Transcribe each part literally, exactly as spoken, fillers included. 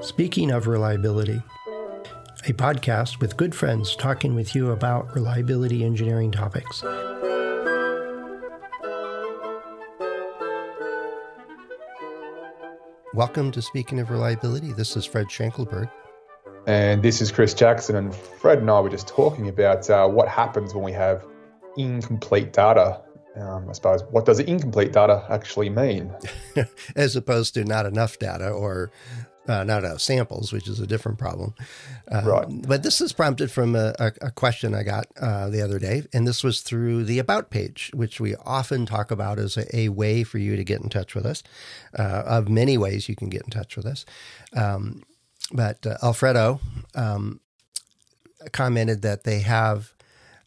Speaking of Reliability, a podcast with good friends talking with you about reliability engineering topics. Welcome to Speaking of Reliability. This is Fred Schenkelberg. And this is Chris Jackson. And Fred and I were just talking about uh, what happens when we have incomplete data. Um, I suppose, what does incomplete data actually mean? As opposed to not enough data or uh, not enough samples, which is a different problem. Um, right. But this is prompted from a, a, a question I got uh, the other day, and this was through the About page, which we often talk about as a, a way for you to get in touch with us, uh, of many ways you can get in touch with us. Um, but uh, Alfredo um, commented that they have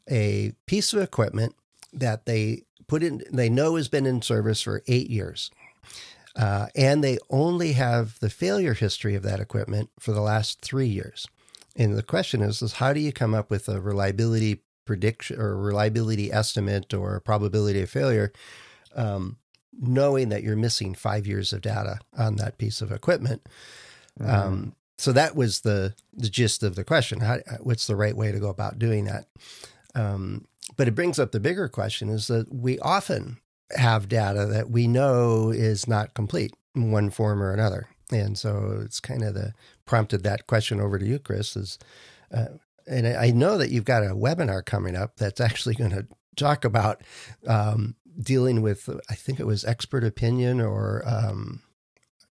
a piece of equipment that they put in, they know has been in service for eight years. Uh, and they only have the failure history of that equipment for the last three years. And the question is, is how do you come up with a reliability prediction or reliability estimate or probability of failure, um, knowing that you're missing five years of data on that piece of equipment? Mm-hmm. Um, so that was the, the gist of the question. How, what's the right way to go about doing that? Um, But it brings up the bigger question is that we often have data that we know is not complete in one form or another. And so it's kind of the prompted that question over to you, Chris, is, uh, and I know that you've got a webinar coming up that's actually going to talk about um, dealing with, I think it was expert opinion or um,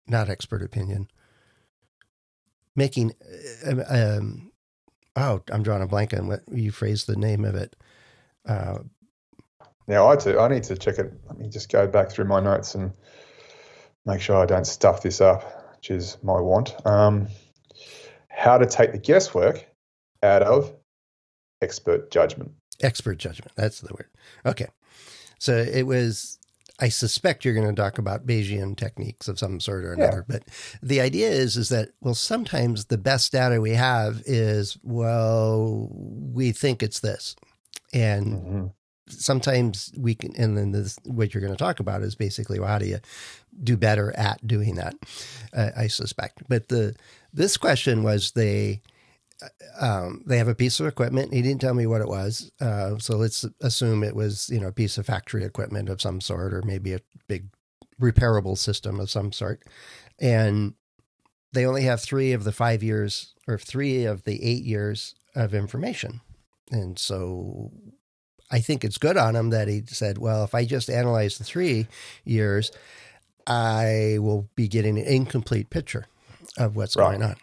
not expert opinion, making, um, oh, I'm drawing a blank on what you phrased the name of it. Uh, now I too, I need to check it. Let me just go back through my notes and make sure I don't stuff this up, which is my want. Um, how to take the guesswork out of expert judgment. Expert judgment. That's the word. Okay. So it was, I suspect you're going to talk about Bayesian techniques of some sort or another, yeah. But the idea is, is that, well, sometimes the best data we have is, well, we think it's this. And mm-hmm. sometimes we can, and then this, what you're going to talk about is basically, well, how do you do better at doing that? Uh, I suspect. But the, this question was they, um, they have a piece of equipment. He didn't tell me what it was. Uh, so let's assume it was, you know, a piece of factory equipment of some sort, or maybe a big repairable system of some sort. And they only have three of the five years or three of the eight years of information. And so I think it's good on him that he said, well, if I just analyze the three years, I will be getting an incomplete picture of what's right. going on.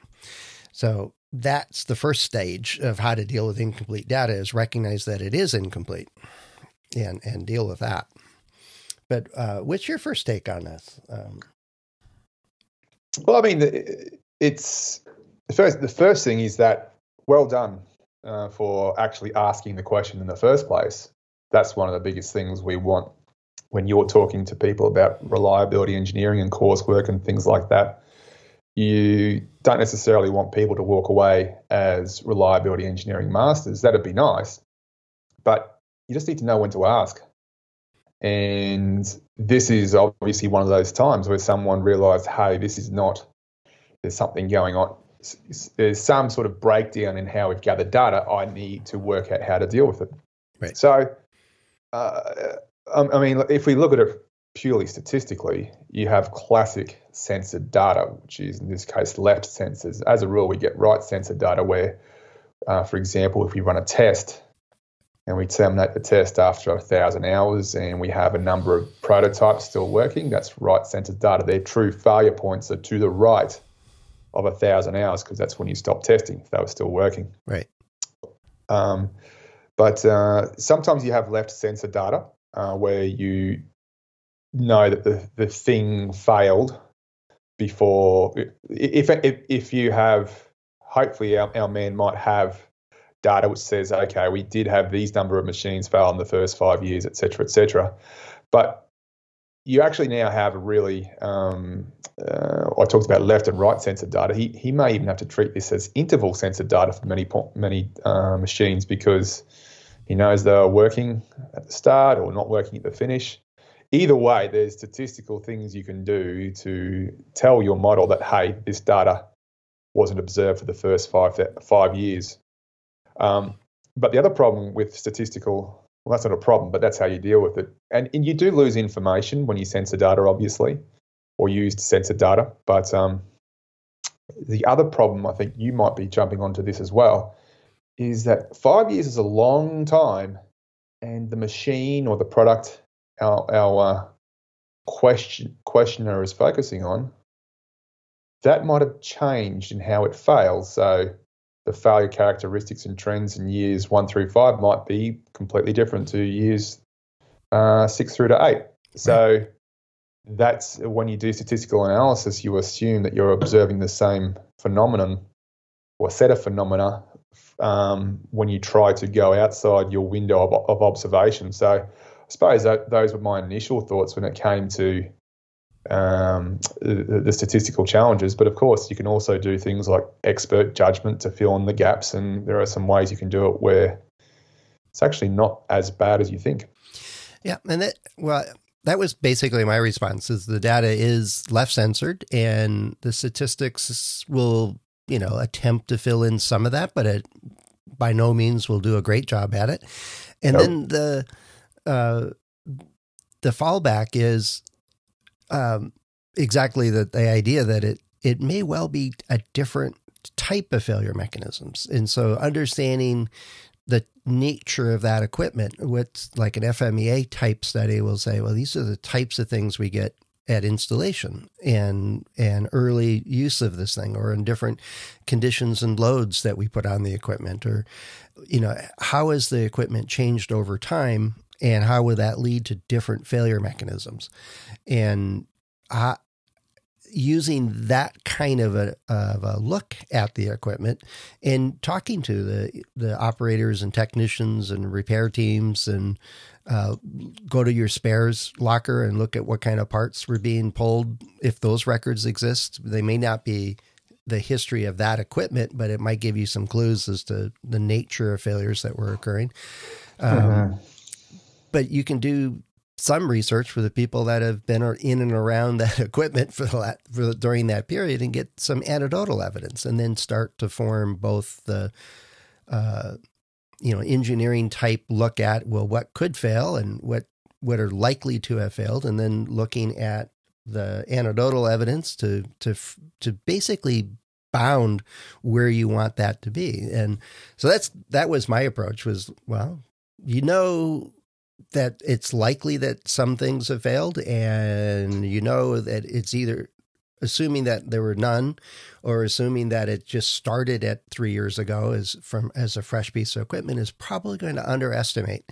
So that's the first stage of how to deal with incomplete data, is recognize that it is incomplete and, and deal with that. But uh, what's your first take on this? Um, well, I mean, it's the first, the first thing is that well done. Uh, for actually asking the question in the first place. That's one of the biggest things we want when you're talking to people about reliability engineering and coursework and things like that. You don't necessarily want people to walk away as reliability engineering masters. That'd be nice, but you just need to know when to ask. And this is obviously one of those times where someone realized, hey, this is not, there's something going on. There's some sort of breakdown in how we've gathered data. I need to work out how to deal with it. Right. So, uh, I mean, if we look at it purely statistically, you have classic censored data, which is in this case left sensors. As a rule, we get right censored data where, uh, for example, if we run a test and we terminate the test after one thousand hours and we have a number of prototypes still working, that's right censored data. Their true failure points are to the right of a thousand hours, because that's when you stop testing if they were still working. Right. Um, but uh, sometimes you have left sensor data uh, where you know that the, the thing failed before. If, if if you have, hopefully our, our man might have data which says, okay, we did have these number of machines fail in the first five years, et cetera, et cetera. But you actually now have a really, um, uh, I talked about left and right sensor data. He he may even have to treat this as interval sensor data for many many uh, machines, because he knows they're working at the start or not working at the finish. either way, there's statistical things you can do to tell your model that, hey, this data wasn't observed for the first five five years. Um, but the other problem with statistical, well, that's not a problem, but that's how you deal with it. And, and you do lose information when you censor data, obviously, or use censored data. But um, the other problem, I think you might be jumping onto this as well, is that five years is a long time, and the machine or the product our, our uh, question, questioner is focusing on, that might have changed in how it fails. So the failure characteristics and trends in years one through five might be completely different to years uh, six through to eight. So that's when you do statistical analysis, you assume that you're observing the same phenomenon or set of phenomena um, when you try to go outside your window of, of observation. So I suppose that those were my initial thoughts when it came to um, the, the statistical challenges. But of course, you can also do things like expert judgment to fill in the gaps, and there are some ways you can do it where it's actually not as bad as you think. Yeah, and that, well, that was basically my response, is the data is left censored, and the statistics will, you know, attempt to fill in some of that, but it by no means will do a great job at it. And nope. then the... Uh, the fallback is um, exactly the, the idea that it, it may well be a different type of failure mechanisms. And so understanding the nature of that equipment, what's like an F M E A type study will say, well, these are the types of things we get at installation and and early use of this thing, or in different conditions and loads that we put on the equipment, or, you know, how has the equipment changed over time? And how would that lead to different failure mechanisms? And uh, using that kind of a, of a look at the equipment and talking to the, the operators and technicians and repair teams, and uh, go to your spares locker and look at what kind of parts were being pulled. If those records exist, they may not be the history of that equipment, but it might give you some clues as to the nature of failures that were occurring. Um, mm-hmm. But you can do some research for the people that have been in and around that equipment for the, for the, during that period, and get some anecdotal evidence, and then start to form both the, uh, you know, engineering type look at, well, what could fail and what, what are likely to have failed, and then looking at the anecdotal evidence to to to basically bound where you want that to be. And so that's that was my approach was, well, you know. that it's likely that some things have failed, and you know that it's either assuming that there were none, or assuming that it just started at three years ago as from as a fresh piece of equipment is probably going to underestimate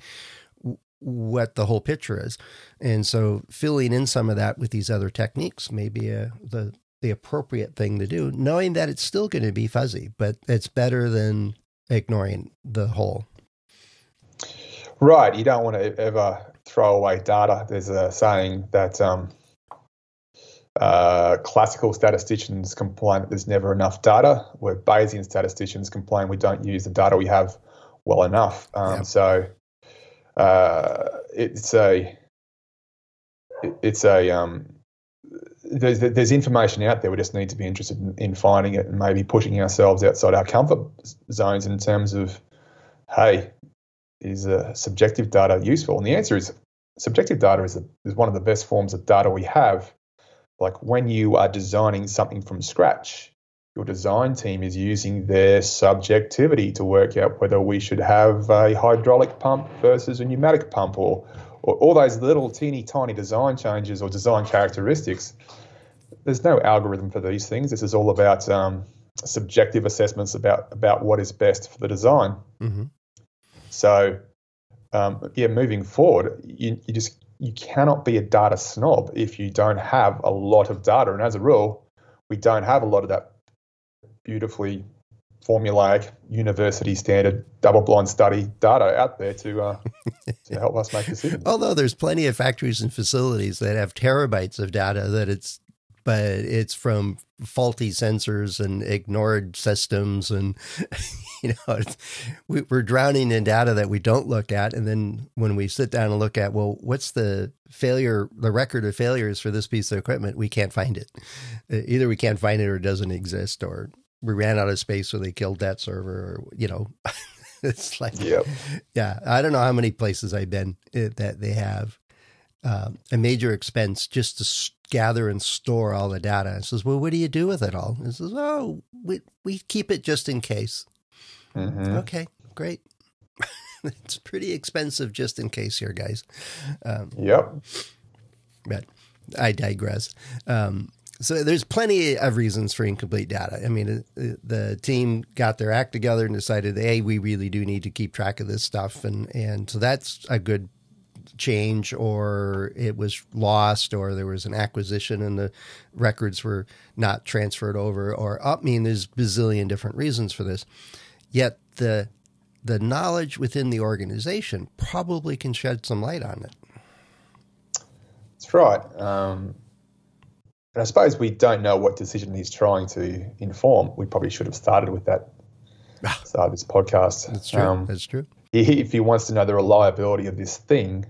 w- what the whole picture is. And so filling in some of that with these other techniques may be a, the, the appropriate thing to do, knowing that it's still going to be fuzzy, but it's better than ignoring the whole. Right, you don't want to ever throw away data. There's a saying that um, uh, classical statisticians complain that there's never enough data, where Bayesian statisticians complain we don't use the data we have well enough. Um, yeah. So uh, it's a it's a um, there's there's information out there. We just need to be interested in, in finding it, and maybe pushing ourselves outside our comfort zones in terms of, hey, is uh, subjective data useful? And the answer is subjective data is, a, is one of the best forms of data we have. Like when you are designing something from scratch, your design team is using their subjectivity to work out whether we should have a hydraulic pump versus a pneumatic pump, or, or all those little teeny tiny design changes or design characteristics. There's no algorithm for these things. This is all about um, subjective assessments about, about what is best for the design. Mm-hmm. So, um, yeah, moving forward, you, you just you cannot be a data snob if you don't have a lot of data. And as a rule, we don't have a lot of that beautifully formulaic university standard double-blind study data out there to uh, to help us make decisions. Although there's plenty of factories and facilities that have terabytes of data that it's but it's from faulty sensors and ignored systems. And, you know, it's, we, we're drowning in data that we don't look at. And then when we sit down and look at, well, what's the failure, the record of failures for this piece of equipment? We can't find it. Either we can't find it or it doesn't exist, or we ran out of space, so they killed that server, or, you know, it's like, yep. yeah, I don't know how many places I've been that they have um, a major expense just to gather and store all the data. And says, well, what do you do with it all? And says, oh, we, we keep it just in case. Mm-hmm. Okay, great. It's pretty expensive just in case here, guys. Um, yep. But I digress. Um, So there's plenty of reasons for incomplete data. I mean, the team got their act together and decided, hey, we really do need to keep track of this stuff. And, and so that's a good change, or it was lost, or there was an acquisition and the records were not transferred over, or I mean, there's bazillion different reasons for this. Yet the the knowledge within the organization probably can shed some light on it. That's right. Um And I suppose we don't know what decision he's trying to inform. We probably should have started with that, started this podcast. That's true. Um, That's true. If he wants to know the reliability of this thing,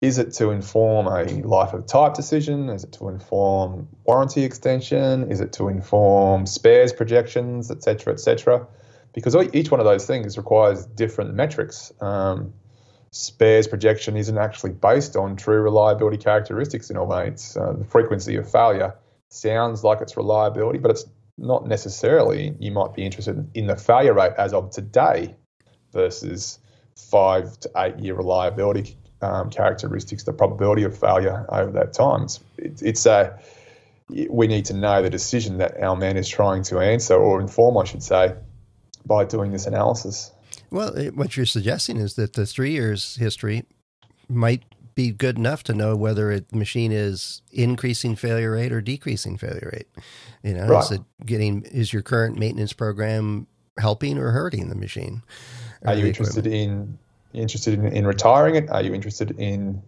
is it to inform a life of type decision? Is it to inform warranty extension? Is it to inform spares projections, et cetera, et cetera? Because each one of those things requires different metrics. Um, Spares projection isn't actually based on true reliability characteristics in a way. It's uh, the frequency of failure sounds like it's reliability, but it's not necessarily. You might be interested in the failure rate as of today versus five to eight year reliability um, characteristics, the probability of failure over that time. It's, it, it's a, we need to know the decision that our man is trying to answer, or inform, I should say, by doing this analysis. Well, what you're suggesting is that the three years history might be good enough to know whether it, the machine is increasing failure rate or decreasing failure rate. You know, right. is it getting, is your current maintenance program helping or hurting the machine? Are you interested in, interested in, in retiring it? Are you interested in,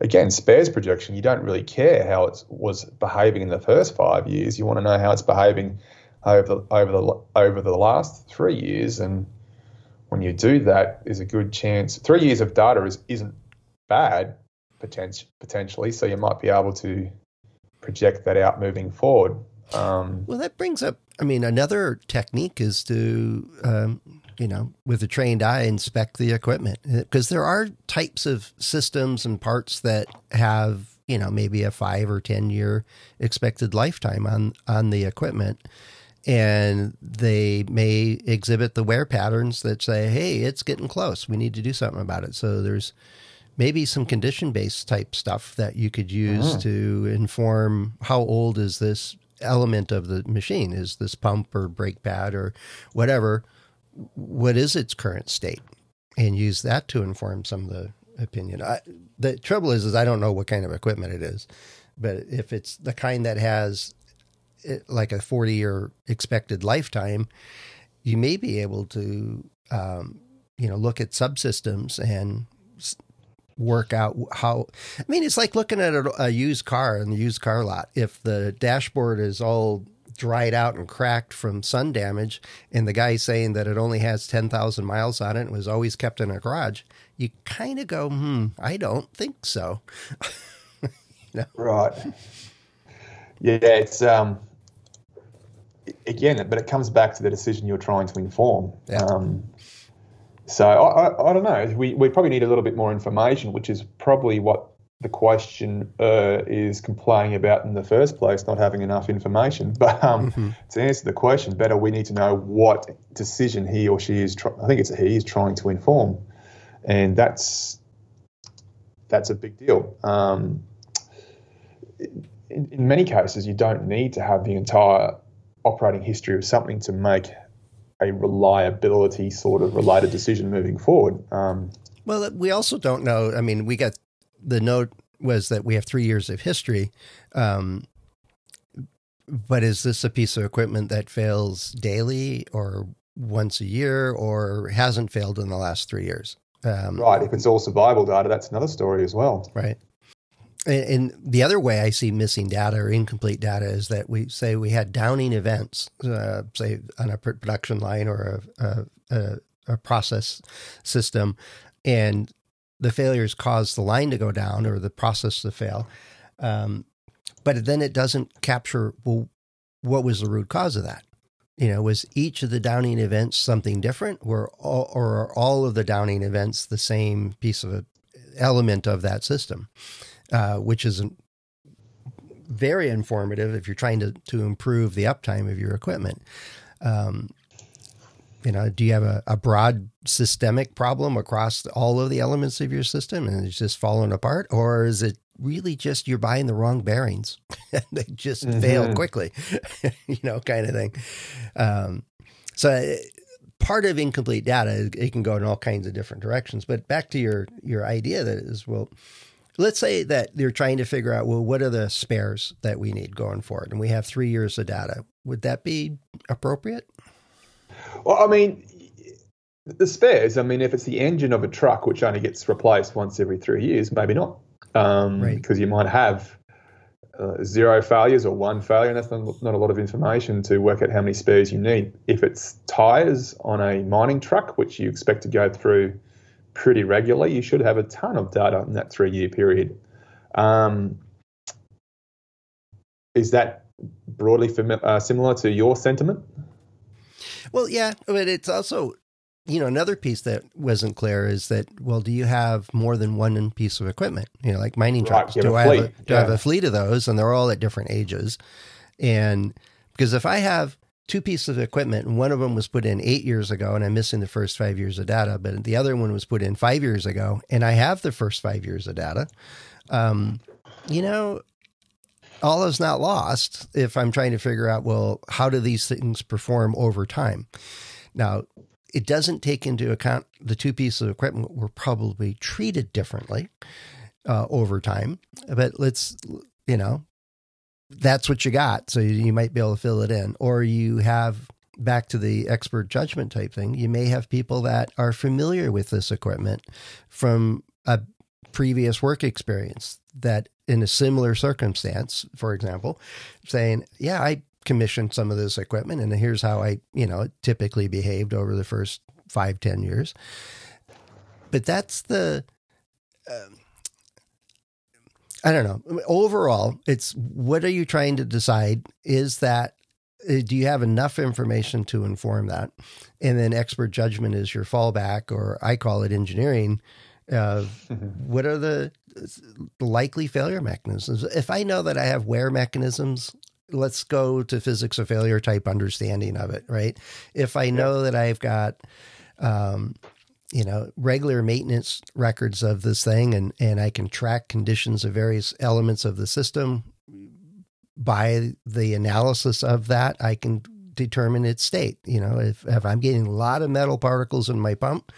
again, spares projection? You don't really care how it was behaving in the first five years. You want to know how it's behaving over the, over the, over the last three years. And when you do that, there's a good chance. Three years of data is, isn't bad, potent, potentially, so you might be able to project that out moving forward. Um, well, that brings up, I mean, another technique is to, um, you know, with a trained eye, inspect the equipment. Because there are types of systems and parts that have, you know, maybe a five or ten-year expected lifetime on, on the equipment. And they may exhibit the wear patterns that say, hey, it's getting close. We need to do something about it. So there's maybe some condition-based type stuff that you could use oh. to inform how old is this element of the machine? Is this pump or brake pad or whatever? What is its current state? And use that to inform some of the opinion. I, the trouble is, is I don't know what kind of equipment it is. But if it's the kind that has like a forty-year expected lifetime, you may be able to, um, you know, look at subsystems and work out how. I mean, it's like looking at a, a used car in the used car lot. If the dashboard is all dried out and cracked from sun damage, and the guy saying that it only has ten thousand miles on it and was always kept in a garage, you kind of go, hmm, I don't think so. You know? Right. Yeah, it's um, again, but it comes back to the decision you're trying to inform. Yeah. Um, so I, I, I don't know. We we probably need a little bit more information, which is probably what the question uh, is complaining about in the first place, not having enough information. But um, mm-hmm. to answer the question better, we need to know what decision he or she is. Tr- I think it's he is trying to inform, and that's that's a big deal. Um, it, In, in many cases, you don't need to have the entire operating history of something to make a reliability sort of related decision moving forward. Um, well, we also don't know. I mean, we got the note was that we have three years of history. Um, but is this a piece of equipment that fails daily or once a year or hasn't failed in the last three years? Um, right. If it's all survival data, that's another story as well. Right. And, and the other way I see missing data or incomplete data is that we say we had downing events, uh, say on a production line or a, a, a process system, and the failures cause the line to go down or the process to fail. Um, but then it doesn't capture, well, what was the root cause of that? You know, was each of the downing events something different? Were all, or are all of the downing events the same piece of a, element of that system, uh, which is very informative if you're trying to, to improve the uptime of your equipment. Um, you know, do you have a, a broad systemic problem across all of the elements of your system and it's just falling apart? Or is it really just you're buying the wrong bearings? They just mm-hmm. fail quickly, you know, kind of thing. Um, so it, part of incomplete data, it can go in all kinds of different directions. But back to your your idea that is, well, let's say that you're trying to figure out, well, what are the spares that we need going forward? And we have three years of data. Would that be appropriate? Well, I mean, the spares, I mean, if it's the engine of a truck, which only gets replaced once every three years, maybe not. Um, right. Because you might have uh, zero failures or one failure, and that's not, not a lot of information to work out how many spares you need. If it's tires on a mining truck, which you expect to go through pretty regularly, you should have a ton of data in that three-year period. Um, is that broadly fami- uh, similar to your sentiment? Well, yeah, but it's also, you know, another piece that wasn't clear is that, well, do you have more than one piece of equipment? You know, like mining trucks. Right, do I, have a, do yeah. I have a fleet of those? And they're all at different ages. And because if I have two pieces of equipment and one of them was put in eight years ago and I'm missing the first five years of data, but the other one was put in five years ago and I have the first five years of data, um, you know, all is not lost if I'm trying to figure out, well, how do these things perform over time? Now, it doesn't take into account the two pieces of equipment were probably treated differently uh, over time. But let's, you know, that's what you got. So you, you might be able to fill it in. Or you have, back to the expert judgment type thing, you may have people that are familiar with this equipment from a previous work experience that in a similar circumstance, for example, saying, yeah, I commissioned some of this equipment and here's how I, you know, it typically behaved over the first five, ten years. But that's the, um, I don't know, overall it's, what are you trying to decide? Is that, do you have enough information to inform that? And then expert judgment is your fallback, or I call it engineering. Uh, what are the likely failure mechanisms? If I know that I have wear mechanisms, let's go to physics of failure type understanding of it, right? If I know that I've got, um, you know, regular maintenance records of this thing and, and I can track conditions of various elements of the system, by the analysis of that, I can determine its state. You know, if, if I'm getting a lot of metal particles in my pump,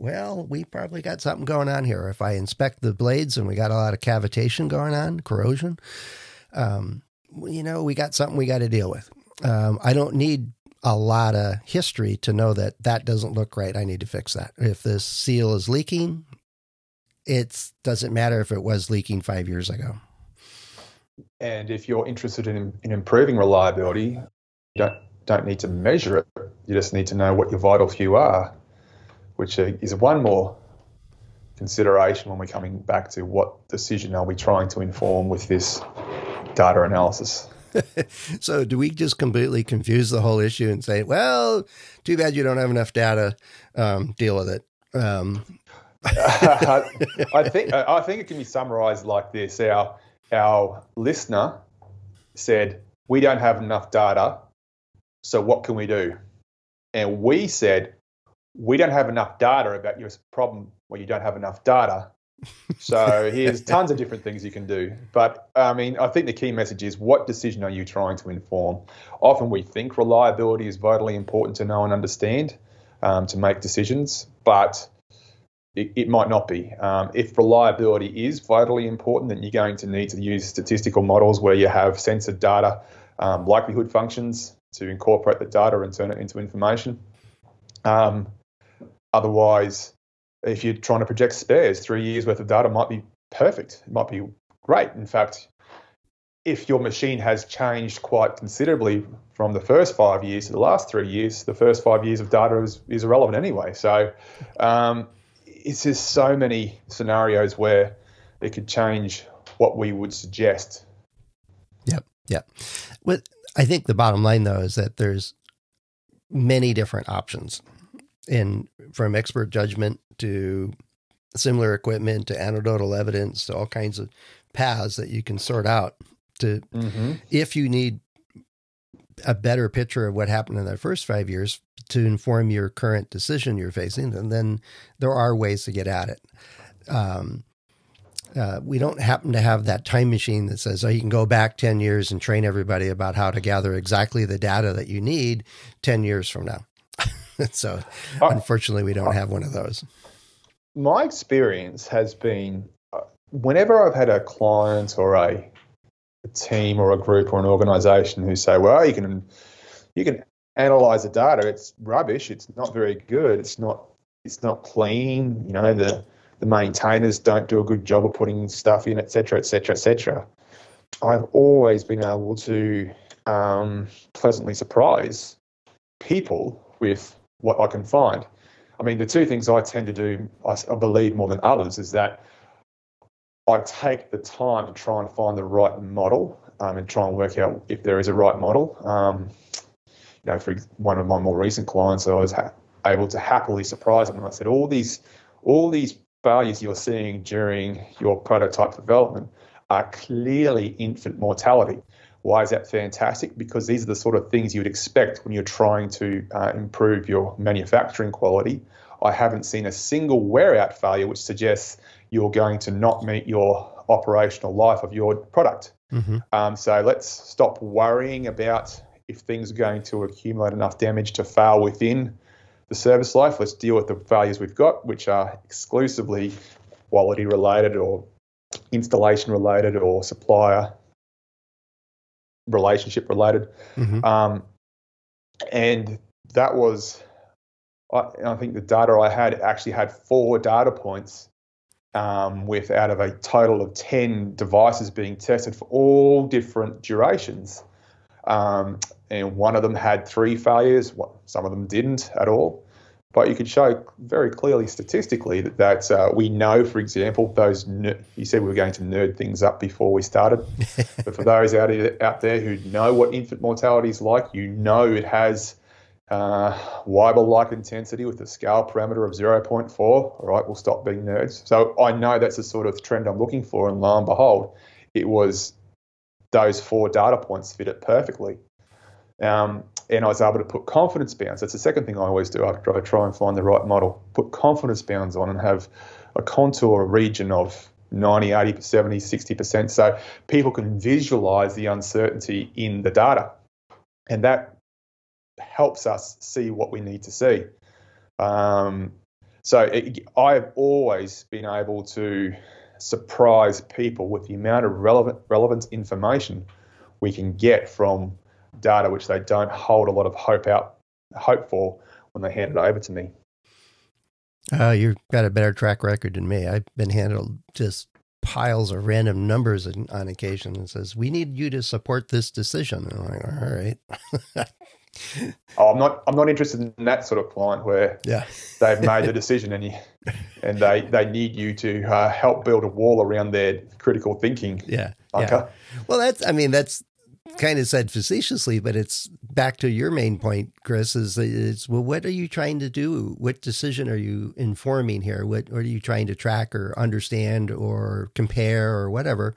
well, we probably got something going on here. If I inspect the blades and we got a lot of cavitation going on, corrosion, um, you know, we got something we got to deal with. Um, I don't need a lot of history to know that that doesn't look right. I need to fix that. If this seal is leaking, it doesn't matter if it was leaking five years ago. And if you're interested in, in improving reliability, you don't, don't need to measure it. You just need to know what your vital few are, which is one more consideration when we're coming back to what decision are we trying to inform with this data analysis. So do we just completely confuse the whole issue and say, well, too bad you don't have enough data, um, deal with it? Um. uh, I think I think it can be summarized like this. Our, our listener said, we don't have enough data, so what can we do? And we said, we don't have enough data about your problem where you don't have enough data. So here's tons of different things you can do. But, I mean, I think the key message is, what decision are you trying to inform? Often we think reliability is vitally important to know and understand, um, to make decisions, but it, it might not be. Um, if reliability is vitally important, then you're going to need to use statistical models where you have sensor data, um, likelihood functions to incorporate the data and turn it into information. Um, otherwise, if you're trying to project spares, three years worth of data might be perfect. It might be great. In fact, if your machine has changed quite considerably from the first five years to the last three years, the first five years of data is, is irrelevant anyway. So um, it's just so many scenarios where it could change what we would suggest. Yep, yep. Well, I think the bottom line, though, is that there's many different options, in from expert judgment to similar equipment to anecdotal evidence to all kinds of paths that you can sort out to mm-hmm. if you need a better picture of what happened in the first five years to inform your current decision you're facing, and then there are ways to get at it. Um, uh, we don't happen to have that time machine that says, oh, you can go back ten years and train everybody about how to gather exactly the data that you need ten years from now. So oh, unfortunately, we don't oh, have one of those. My experience has been uh, whenever I've had a client or a a team or a group or an organization who say, well, you can you can analyze the data, it's rubbish, it's not very good, it's not it's not clean, you know, the the maintainers don't do a good job of putting stuff in, et cetera, et cetera, et cetera. I've always been able to um, pleasantly surprise people with what I can find. I mean, the two things I tend to do, I, I believe more than others, is that I take the time to try and find the right model um, and try and work out if there is a right model. Um, you know, for one of my more recent clients, I was ha- able to happily surprise them. And I said, all these, all these failures you're seeing during your prototype development are clearly infant mortality. Why is that fantastic? Because these are the sort of things you would expect when you're trying to uh, improve your manufacturing quality. I haven't seen a single wear-out failure, which suggests you're going to not meet your operational life of your product. Mm-hmm. Um, so let's stop worrying about if things are going to accumulate enough damage to fail within the service life. Let's deal with the failures we've got, which are exclusively quality-related or installation-related or supplier relationship-related. Mm-hmm. Um, and that was... I, I think the data I had actually had four data points um, with out of a total of ten devices being tested for all different durations. Um, and one of them had three failures. Well, some of them didn't at all. But you could show very clearly statistically that, that uh, we know, for example, those ner- you said we were going to nerd things up before we started. But for those out, out there who know what infant mortality is like, you know it has Uh, Weibull-like intensity with a scale parameter of zero point four. All right, we'll stop being nerds. So I know that's the sort of trend I'm looking for, and lo and behold, it was those four data points fit it perfectly. Um, and I was able to put confidence bounds. That's the second thing I always do after I try and find the right model. Put confidence bounds on and have a contour region of ninety, eighty, seventy, sixty percent so people can visualize the uncertainty in the data. And that helps us see what we need to see. Um, so it, I've always been able to surprise people with the amount of relevant relevant information we can get from data, which they don't hold a lot of hope out hope for when they hand it over to me. Uh, you've got a better track record than me. I've been handled just piles of random numbers on occasion and says, we need you to support this decision. And I'm like, all right. Oh, I'm not. I'm not interested in that sort of client where yeah. they've made the decision and you, and they, they need you to uh, help build a wall around their critical thinking. Yeah, yeah. Well, that's. I mean, that's kind of said facetiously, but it's back to your main point, Chris. Is that it's well, what are you trying to do? What decision are you informing here? What, what are you trying to track or understand or compare or whatever?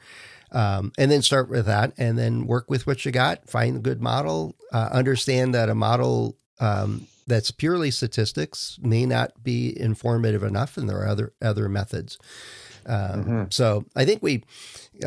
Um, and then start with that and then work with what you got, find a good model, uh, understand that a model um, that's purely statistics may not be informative enough, and there are other other methods. Um, mm-hmm. So I think we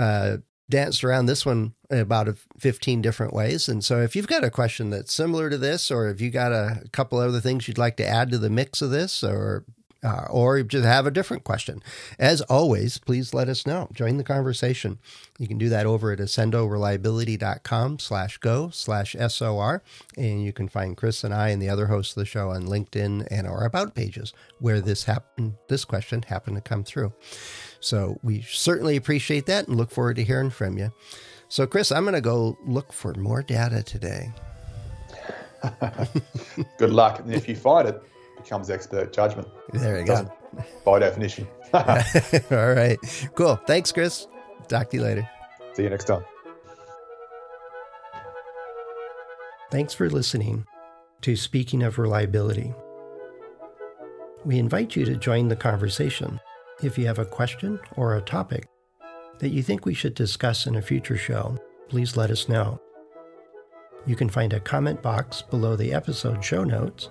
uh, danced around this one about fifteen different ways. And so if you've got a question that's similar to this, or if you got a couple other things you'd like to add to the mix of this, or uh, or just have a different question. As always, please let us know. Join the conversation. You can do that over at ascendoreliability.com slash go slash SOR. And you can find Chris and I and the other hosts of the show on LinkedIn and our About pages where this happened, this question happened to come through. So we certainly appreciate that and look forward to hearing from you. So Chris, I'm going to go look for more data today. Good luck. And if you find it, it becomes expert judgment. There you go. By definition. All right. Cool. Thanks, Chris. Talk to you later. See you next time. Thanks for listening to Speaking of Reliability. We invite you to join the conversation. If you have a question or a topic that you think we should discuss in a future show, please let us know. You can find a comment box below the episode show notes,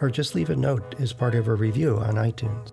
or just leave a note as part of a review on iTunes.